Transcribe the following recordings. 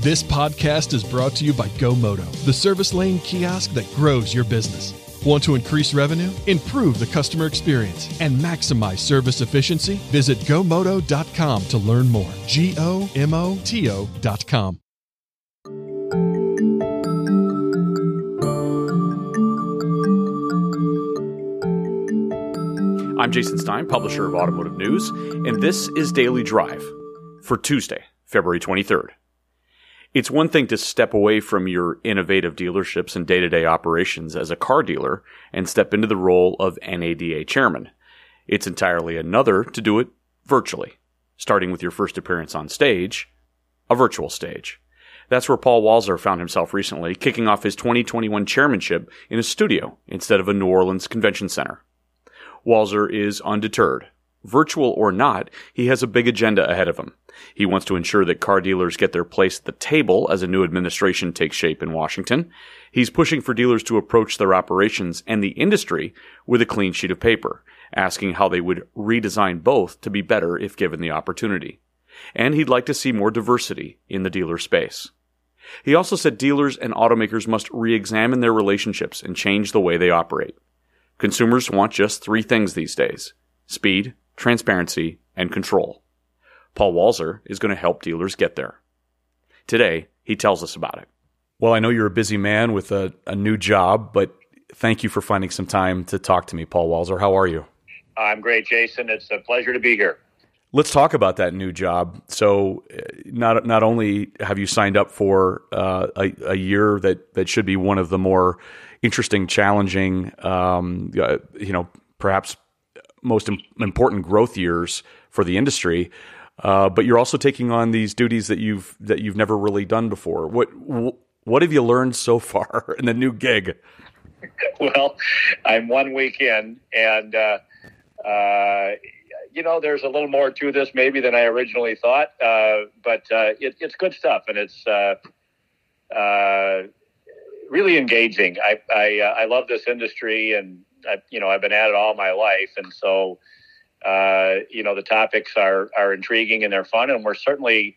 This podcast is brought to you by GoMoto, the service lane kiosk that grows your business. Want to increase revenue, improve the customer experience, and maximize service efficiency? Visit GoMoto.com to learn more. GoMoto.com. I'm Jason Stein, publisher of Automotive News, and this is Daily Drive for Tuesday, February 23rd. It's one thing to step away from your innovative dealerships and day-to-day operations as a car dealer and step into the role of NADA chairman. It's entirely another to do it virtually, starting with your first appearance on stage, a virtual stage. That's where Paul Walser found himself recently, kicking off his 2021 chairmanship in a studio instead of a New Orleans convention center. Walser is undeterred. Virtual or not, he has a big agenda ahead of him. He wants to ensure that car dealers get their place at the table as a new administration takes shape in Washington. He's pushing for dealers to approach their operations and the industry with a clean sheet of paper, asking how they would redesign both to be better if given the opportunity. And he'd like to see more diversity in the dealer space. He also said dealers and automakers must re-examine their relationships and change the way they operate. Consumers want just three things these days: speed, transparency, and control. Paul Walser is going to help dealers get there. Today, he tells us about it. Well, I know you're a busy man with a new job, but thank you for finding some time to talk to me, Paul Walser. How are you? I'm great, Jason. It's a pleasure to be here. Let's talk about that new job. So not only have you signed up for a year that should be one of the more interesting, challenging, perhaps most important growth years for the industry, but you're also taking on these duties that you've never really done before. What have you learned so far in the new gig? Well, I'm 1 week in, and there's a little more to this maybe than I originally thought, but it's good stuff, and it's really engaging. I love this industry, and I've been at it all my life, and so the topics are intriguing and they're fun, and we're certainly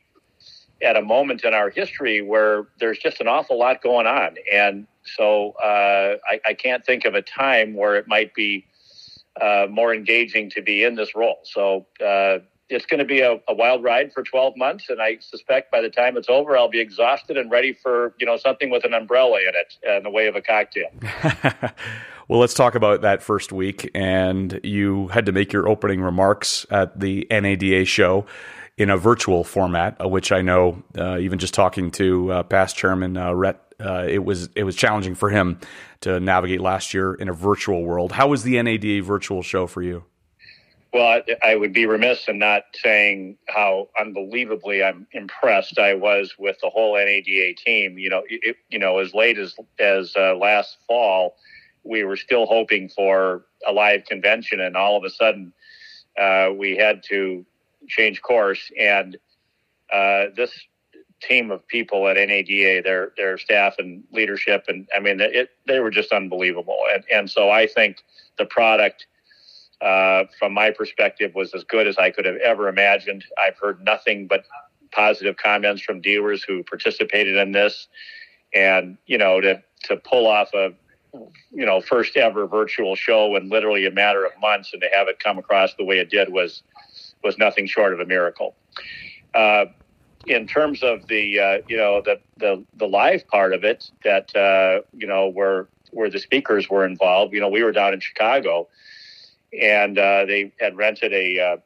at a moment in our history where there's just an awful lot going on, and so I can't think of a time where it might be more engaging to be in this role. So it's going to be a wild ride for 12 months, and I suspect by the time it's over, I'll be exhausted and ready for something with an umbrella in it in the way of a cocktail. Well, let's talk about that first week. And you had to make your opening remarks at the NADA show in a virtual format, which I know, even just talking to past chairman Rhett, it was challenging for him to navigate last year in a virtual world. How was the NADA virtual show for you? Well, I would be remiss in not saying how unbelievably I'm impressed I was with the whole NADA team. As late as last fall, we were still hoping for a live convention, and all of a sudden we had to change course. And this team of people at NADA, their staff and leadership, and I mean, they were just unbelievable. And so I think the product, from my perspective, was as good as I could have ever imagined. I've heard nothing but positive comments from dealers who participated in this, and to pull off a first ever virtual show in literally a matter of months, and to have it come across the way it did was nothing short of a miracle. In terms of the live part of it, that where the speakers were involved, we were down in Chicago. And they had rented a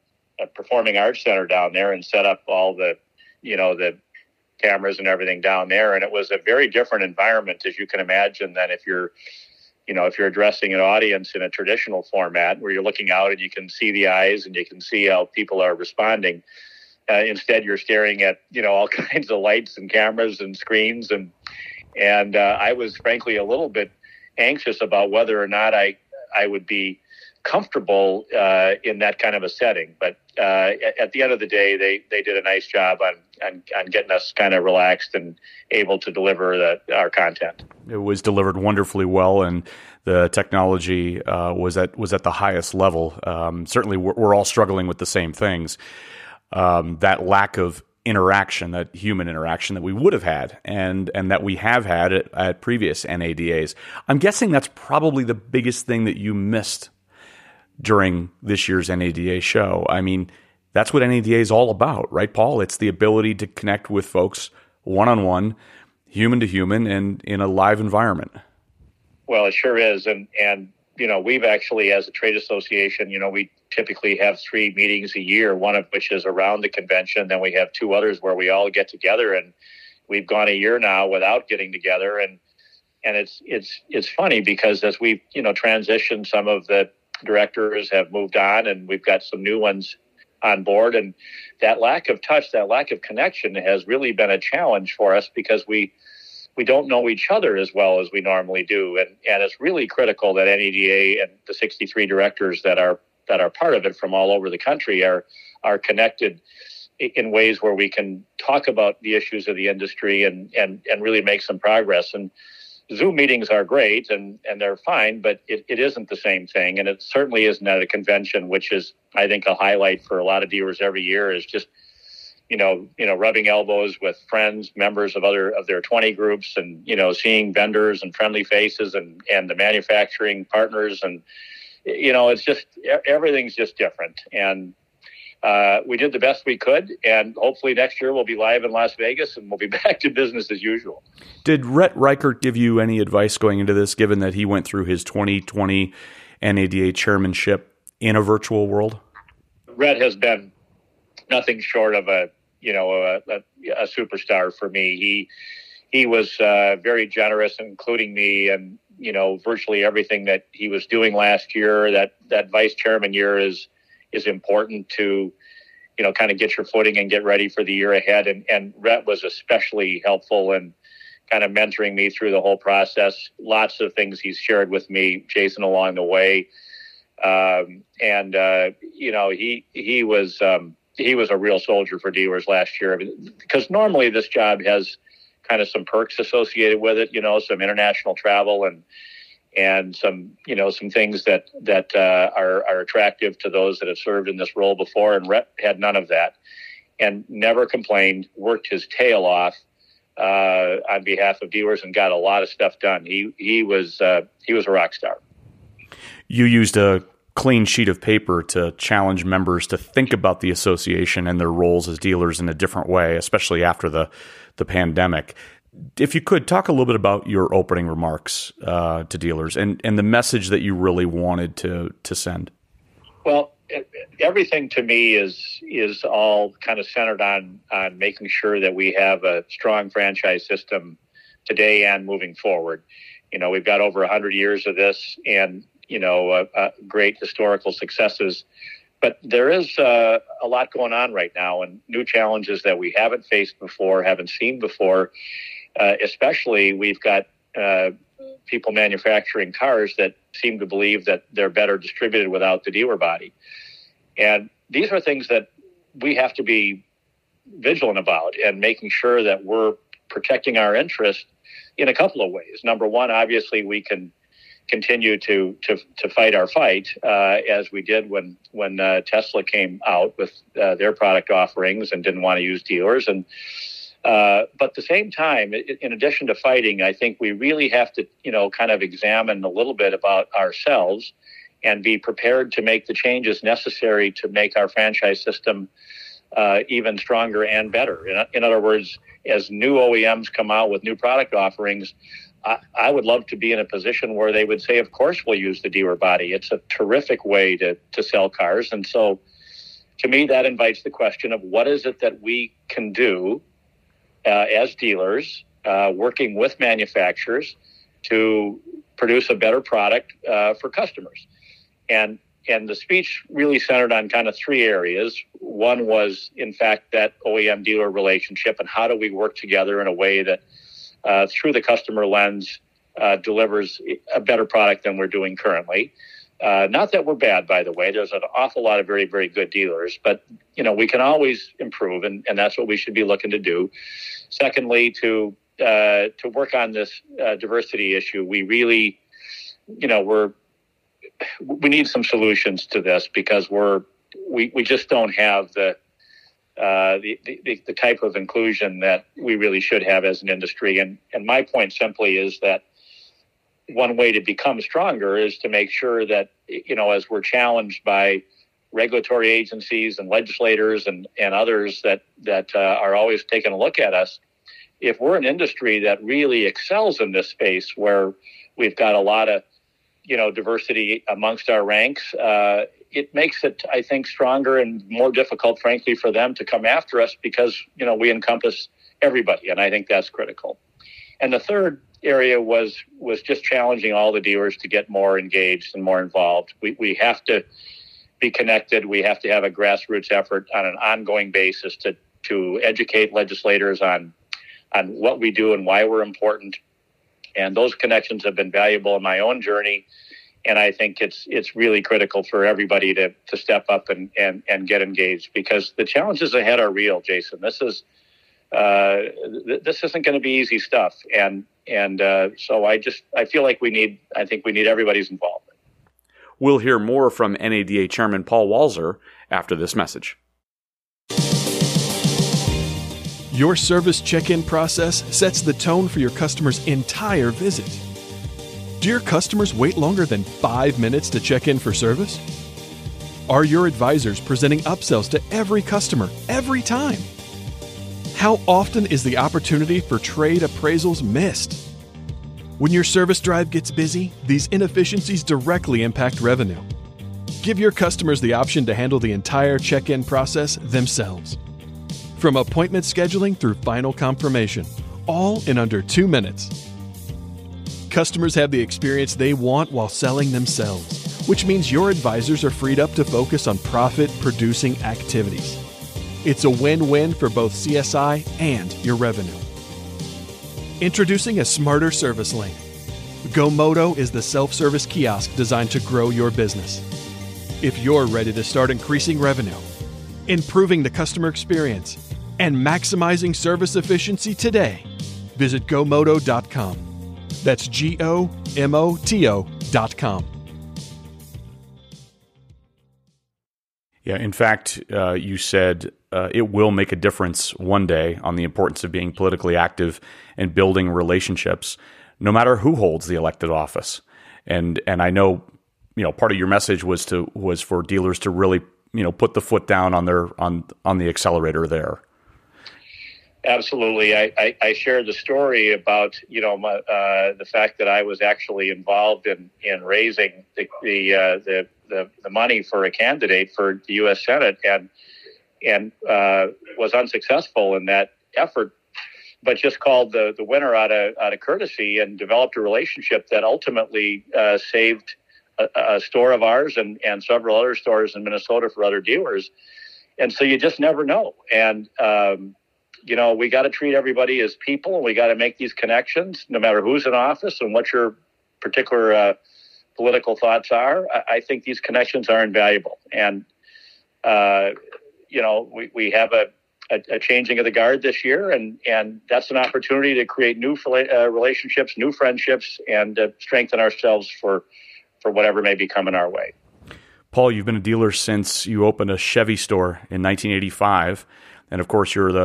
performing arts center down there and set up all the cameras and everything down there. And it was a very different environment, as you can imagine, than if you're addressing an audience in a traditional format where you're looking out and you can see the eyes and you can see how people are responding. Instead, you're staring at all kinds of lights and cameras and screens. And I was frankly a little bit anxious about whether or not I would be comfortable in that kind of a setting, but at the end of the day, they did a nice job on getting us kind of relaxed and able to deliver our content. It was delivered wonderfully well, and the technology was at the highest level. Certainly, we're all struggling with the same things. That lack of interaction, that human interaction that we would have had and that we have had at previous NADAs. I'm guessing that's probably the biggest thing that you missed during this year's NADA show. I mean, that's what NADA is all about, right, Paul? It's the ability to connect with folks one-on-one, human to human, and in a live environment. Well, it sure is. And you know, we've actually, as a trade association, you know, we typically have three meetings a year, one of which is around the convention. Then we have two others where we all get together, and we've gone a year now without getting together. And it's funny because as we, you know, transitioned, some of the directors have moved on and we've got some new ones on board. And that lack of touch, that lack of connection has really been a challenge for us because we don't know each other as well as we normally do. And it's really critical that NADA and the 63 directors that are part of it from all over the country are connected in ways where we can talk about the issues of the industry and really make some progress. And Zoom meetings are great and they're fine, but it isn't the same thing. And it certainly isn't at a convention, which is, I think, a highlight for a lot of dealers every year, is just, you know, rubbing elbows with friends, members of their 20 groups, and, you know, seeing vendors and friendly faces and the manufacturing partners. And, you know, it's just, everything's just different. And we did the best we could, and hopefully next year we'll be live in Las Vegas and we'll be back to business as usual. Did Rhett Reichert give you any advice going into this, given that he went through his 2020 NADA chairmanship in a virtual world? Rhett has been nothing short of a superstar for me. He was very generous, including me, and you know, virtually everything that he was doing last year, that vice chairman year, is important to, you know, kind of get your footing and get ready for the year ahead. And Rhett was especially helpful in kind of mentoring me through the whole process. Lots of things he's shared with me, Jason, along the way. You know, he was a real soldier for dealers last year, because normally this job has kind of some perks associated with it, you know, some international travel and some, you know, some things that are attractive to those that have served in this role before. And Rhett had none of that and never complained, worked his tail off on behalf of dealers and got a lot of stuff done. He was a rock star. You used a clean sheet of paper to challenge members to think about the association and their roles as dealers in a different way, especially after the pandemic. If you could, talk a little bit about your opening remarks to dealers and the message that you really wanted to send. Well, everything to me is all kind of centered on making sure that we have a strong franchise system today and moving forward. You know, we've got over 100 years of this and, you know, great historical successes. But there is a lot going on right now and new challenges that we haven't faced before, haven't seen before. Especially, we've got people manufacturing cars that seem to believe that they're better distributed without the dealer body. And these are things that we have to be vigilant about and making sure that we're protecting our interest in a couple of ways. Number one, obviously, we can continue to fight our fight as we did when Tesla came out with their product offerings and didn't want to use dealers. And but at the same time, in addition to fighting, I think we really have to, you know, kind of examine a little bit about ourselves and be prepared to make the changes necessary to make our franchise system even stronger and better. In other words, as new OEMs come out with new product offerings, I would love to be in a position where they would say, of course, we'll use the dealer body. It's a terrific way to sell cars. And so to me, that invites the question of what is it that we can do as dealers, working with manufacturers to produce a better product for customers. And the speech really centered on kind of three areas. One was, in fact, that OEM-dealer relationship and how do we work together in a way that, through the customer lens, delivers a better product than we're doing currently. Not that we're bad, by the way. There's an awful lot of very, very good dealers, but, you know, we can always improve, and that's what we should be looking to do. Secondly, to work on this diversity issue. We really, you know, we need some solutions to this because we just don't have the the type of inclusion that we really should have as an industry. And my point simply is that one way to become stronger is to make sure that, you know, as we're challenged by regulatory agencies and legislators and others that are always taking a look at us, if we're an industry that really excels in this space where we've got a lot of, you know, diversity amongst our ranks, it makes it, I think, stronger and more difficult, frankly, for them to come after us because, you know, we encompass everybody. And I think that's critical. And the third area was just challenging all the dealers to get more engaged and more involved. We have to be connected. We have to have a grassroots effort on an ongoing basis to educate legislators on what we do and why we're important. And those connections have been valuable in my own journey. And I think it's really critical for everybody to step up and get engaged, because the challenges ahead are real, Jason. This isn't going to be easy stuff. And so I feel like we need everybody's involvement. We'll hear more from NADA Chairman Paul Walser after this message. Your service check-in process sets the tone for your customer's entire visit. Do your customers wait longer than 5 minutes to check in for service? Are your advisors presenting upsells to every customer every time? How often is the opportunity for trade appraisals missed? When your service drive gets busy, these inefficiencies directly impact revenue. Give your customers the option to handle the entire check-in process themselves. From appointment scheduling through final confirmation, all in under 2 minutes. Customers have the experience they want while selling themselves, which means your advisors are freed up to focus on profit-producing activities. It's a win-win for both CSI and your revenue. Introducing a smarter service lane. GoMoto is the self-service kiosk designed to grow your business. If you're ready to start increasing revenue, improving the customer experience, and maximizing service efficiency today, visit gomoto.com. That's GOMOTO.com. Yeah, in fact, you said it will make a difference one day on the importance of being politically active and building relationships, no matter who holds the elected office. And I know, you know, part of your message was for dealers to really, you know, put the foot down on their on the accelerator there. Absolutely. I shared the story about, you know, my, the fact that I was actually involved in raising the money for a candidate for the U.S. Senate and was unsuccessful in that effort, but just called the winner out of courtesy and developed a relationship that ultimately saved a store of ours and several other stores in Minnesota for other dealers. And so you just never know. And, you know, we got to treat everybody as people, and we got to make these connections no matter who's in office and what your particular political thoughts are. I think these connections are invaluable. And, you know, we have a changing of the guard this year, and that's an opportunity to create new relationships, new friendships, and strengthen ourselves for whatever may be coming our way. Paul, you've been a dealer since you opened a Chevy store in 1985. And of course, you're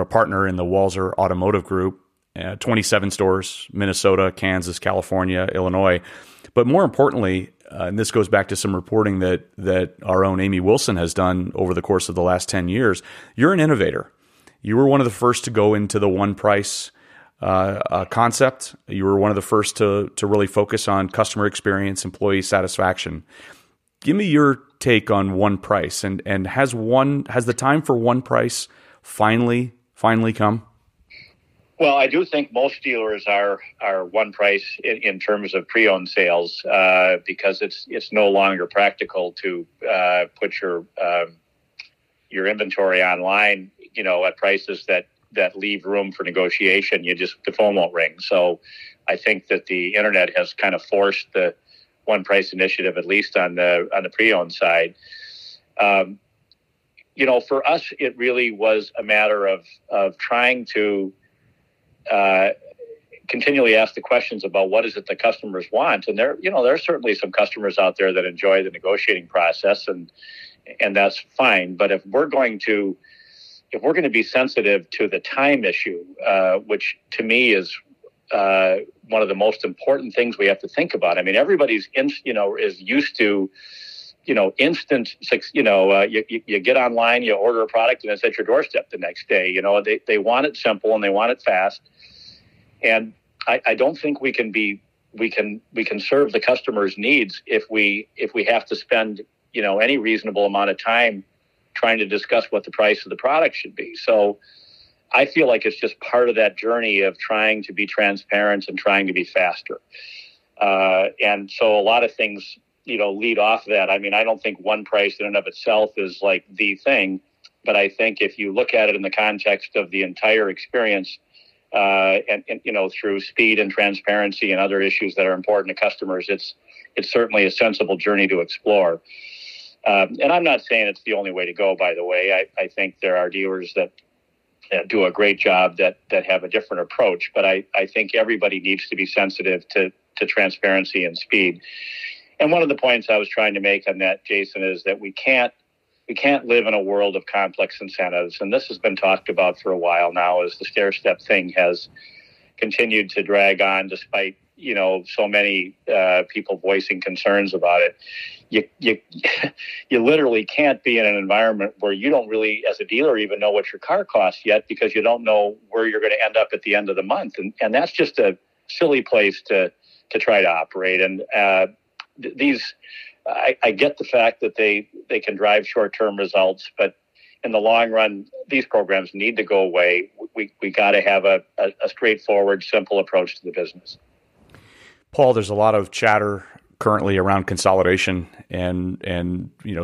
a partner in the Walser Automotive Group, 27 stores, Minnesota, Kansas, California, Illinois. But more importantly, and this goes back to some reporting that our own Amy Wilson has done over the course of the last 10 years, you're an innovator. You were one of the first to go into the one price concept. You were one of the first to really focus on customer experience, employee satisfaction. Give me your take on one price, and has the time for one price finally come? Well, I do think most dealers are one price in terms of pre-owned sales, because it's no longer practical to put your inventory online, you know, at prices that leave room for negotiation. The phone won't ring. So I think that the internet has kind of forced the one price initiative, at least on the pre-owned side. You know, for us, it really was a matter of trying to continually ask the questions about what is it the customers want. And there are certainly some customers out there that enjoy the negotiating process, and that's fine. But if we're going to if we're going to be sensitive to the time issue, which to me is one of the most important things we have to think about. I mean, everybody's, is used to, instant, you get online, you order a product, and it's at your doorstep the next day. They want it simple and they want it fast. And I don't think we can serve the customer's needs if we have to spend, any reasonable amount of time trying to discuss what the price of the product should be. So I feel like it's just part of that journey of trying to be transparent and trying to be faster. And so a lot of things, lead off that. I mean, I don't think one price in and of itself is like the thing, but I think if you look at it in the context of the entire experience, and through speed and transparency and other issues that are important to customers, it's certainly a sensible journey to explore. And I'm not saying it's the only way to go, by the way. I think there are dealers that do a great job that have a different approach, but I think everybody needs to be sensitive to transparency and speed. And one of the points I was trying to make on that, Jason, is that we can't live in a world of complex incentives. And this has been talked about for a while now as the stair-step thing has continued to drag on despite, so many people voicing concerns about it. You literally can't be in an environment where you don't really, as a dealer, even know what your car costs yet because you don't know where you're going to end up at the end of the month. And that's just a silly place to try to operate. And I get the fact that they can drive short-term results, but in the long run, these programs need to go away. We got to have a straightforward, simple approach to the business. Paul, there's a lot of chatter currently around consolidation and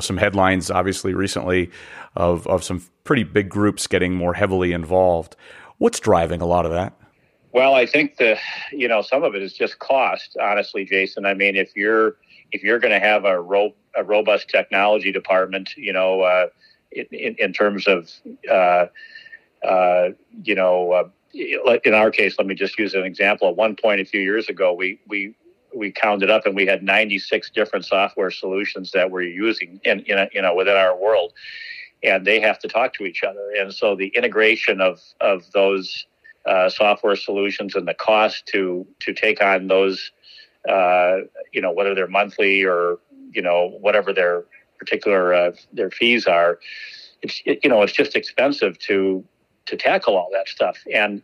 some headlines, obviously, recently of some pretty big groups getting more heavily involved. What's driving a lot of that? Well, I think some of it is just cost, honestly, Jason. I mean, if you're going to have a robust technology department, in terms of, in our case, let me just use an example. At one point a few years ago, we counted up and we had 96 different software solutions that we're using in within our world, and they have to talk to each other. And so the integration of those software solutions and the cost to take on those, whether they're monthly or, whatever their particular, their fees are, it's just expensive to tackle all that stuff. And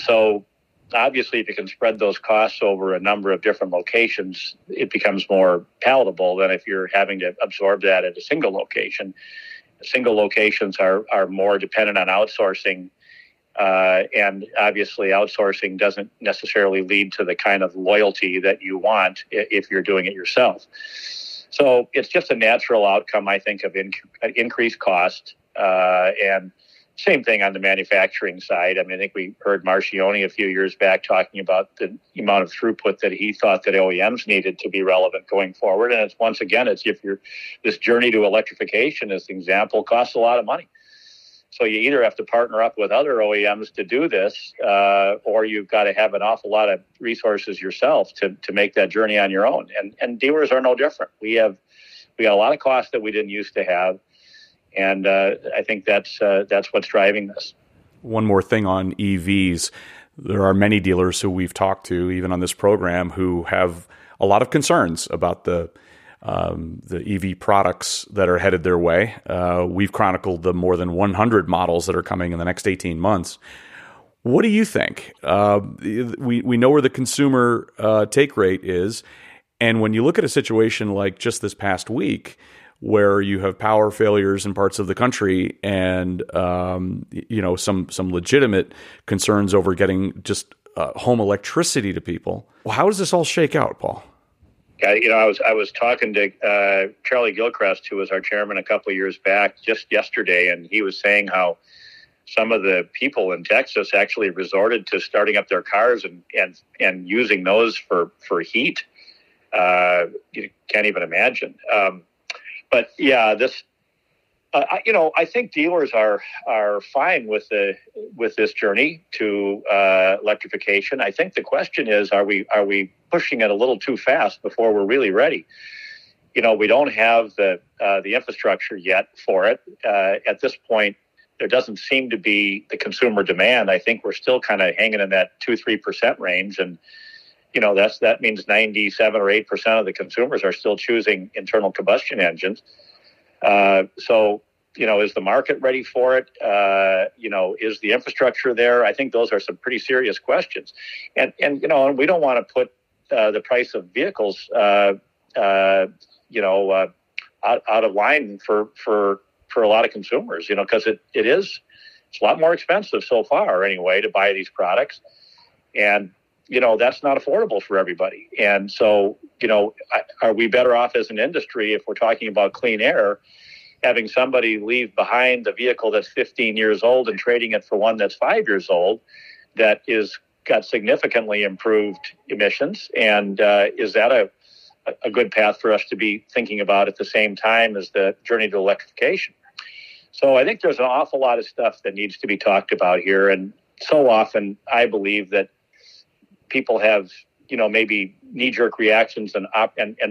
so obviously if you can spread those costs over a number of different locations, it becomes more palatable than if you're having to absorb that at a single location. Single locations are more dependent on outsourcing. And obviously outsourcing doesn't necessarily lead to the kind of loyalty that you want if you're doing it yourself. So it's just a natural outcome, I think, of increased cost. And same thing on the manufacturing side. I mean, I think we heard Marchionne a few years back talking about the amount of throughput that he thought that OEMs needed to be relevant going forward. And it's once again, this journey to electrification, as an example, costs a lot of money. So you either have to partner up with other OEMs to do this, or you've got to have an awful lot of resources yourself to make that journey on your own. And dealers are no different. We got a lot of costs that we didn't used to have, and I think that's what's driving this. One more thing on EVs. There are many dealers who we've talked to, even on this program, who have a lot of concerns about the EV products that are headed their way. We've chronicled the more than 100 models that are coming in the next 18 months. What do you think? We know where the consumer take rate is. And when you look at a situation like just this past week, where you have power failures in parts of the country and some legitimate concerns over getting just home electricity to people, how does this all shake out, Paul? I was talking to Charlie Gilchrist, who was our chairman a couple of years back, just yesterday, and he was saying how some of the people in Texas actually resorted to starting up their cars and using those for heat. You can't even imagine. But yeah, this I think dealers are fine with this journey to electrification. I think the question is, are we pushing it a little too fast before we're really ready? We don't have the infrastructure yet for it. At this point, there doesn't seem to be the consumer demand. I think we're still kind of hanging in that 2-3% range. And, you know, that means 97 or 8% of the consumers are still choosing internal combustion engines. So, you know, is the market ready for it? You know, is the infrastructure there? I think those are some pretty serious questions. And you know, and we don't want to put the price of vehicles, you know, out of line for a lot of consumers, you know, because it's a lot more expensive so far anyway to buy these products. And, you know, that's not affordable for everybody. And so, you know, are we better off as an industry if we're talking about clean air, having somebody leave behind a vehicle that's 15 years old and trading it for one that's 5 years old that is got significantly improved emissions? And is that a good path for us to be thinking about at the same time as the journey to electrification? So I think there's an awful lot of stuff that needs to be talked about here. And so often I believe that people have, you know, maybe knee-jerk reactions and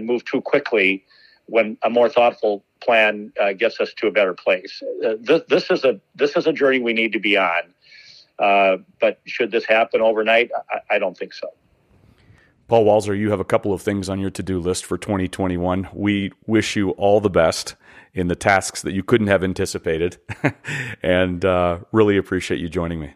move too quickly when a more thoughtful plan gets us to a better place. This is a journey we need to be on. But should this happen overnight? I don't think so. Paul Walser, you have a couple of things on your to-do list for 2021. We wish you all the best in the tasks that you couldn't have anticipated and really appreciate you joining me.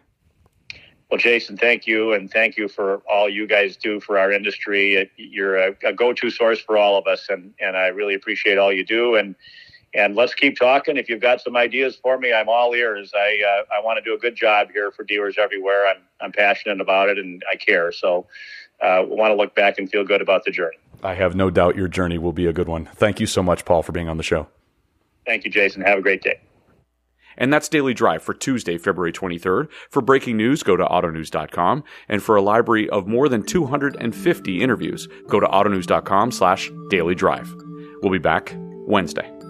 Well, Jason, thank you. And thank you for all you guys do for our industry. You're a go-to source for all of us. And I really appreciate all you do. And let's keep talking. If you've got some ideas for me, I'm all ears. I want to do a good job here for dealers everywhere. I'm passionate about it and I care. So we want to look back and feel good about the journey. I have no doubt your journey will be a good one. Thank you so much, Paul, for being on the show. Thank you, Jason. Have a great day. And that's Daily Drive for Tuesday, February 23rd. For breaking news, go to autonews.com. And for a library of more than 250 interviews, go to autonews.com/Daily Drive. We'll be back Wednesday.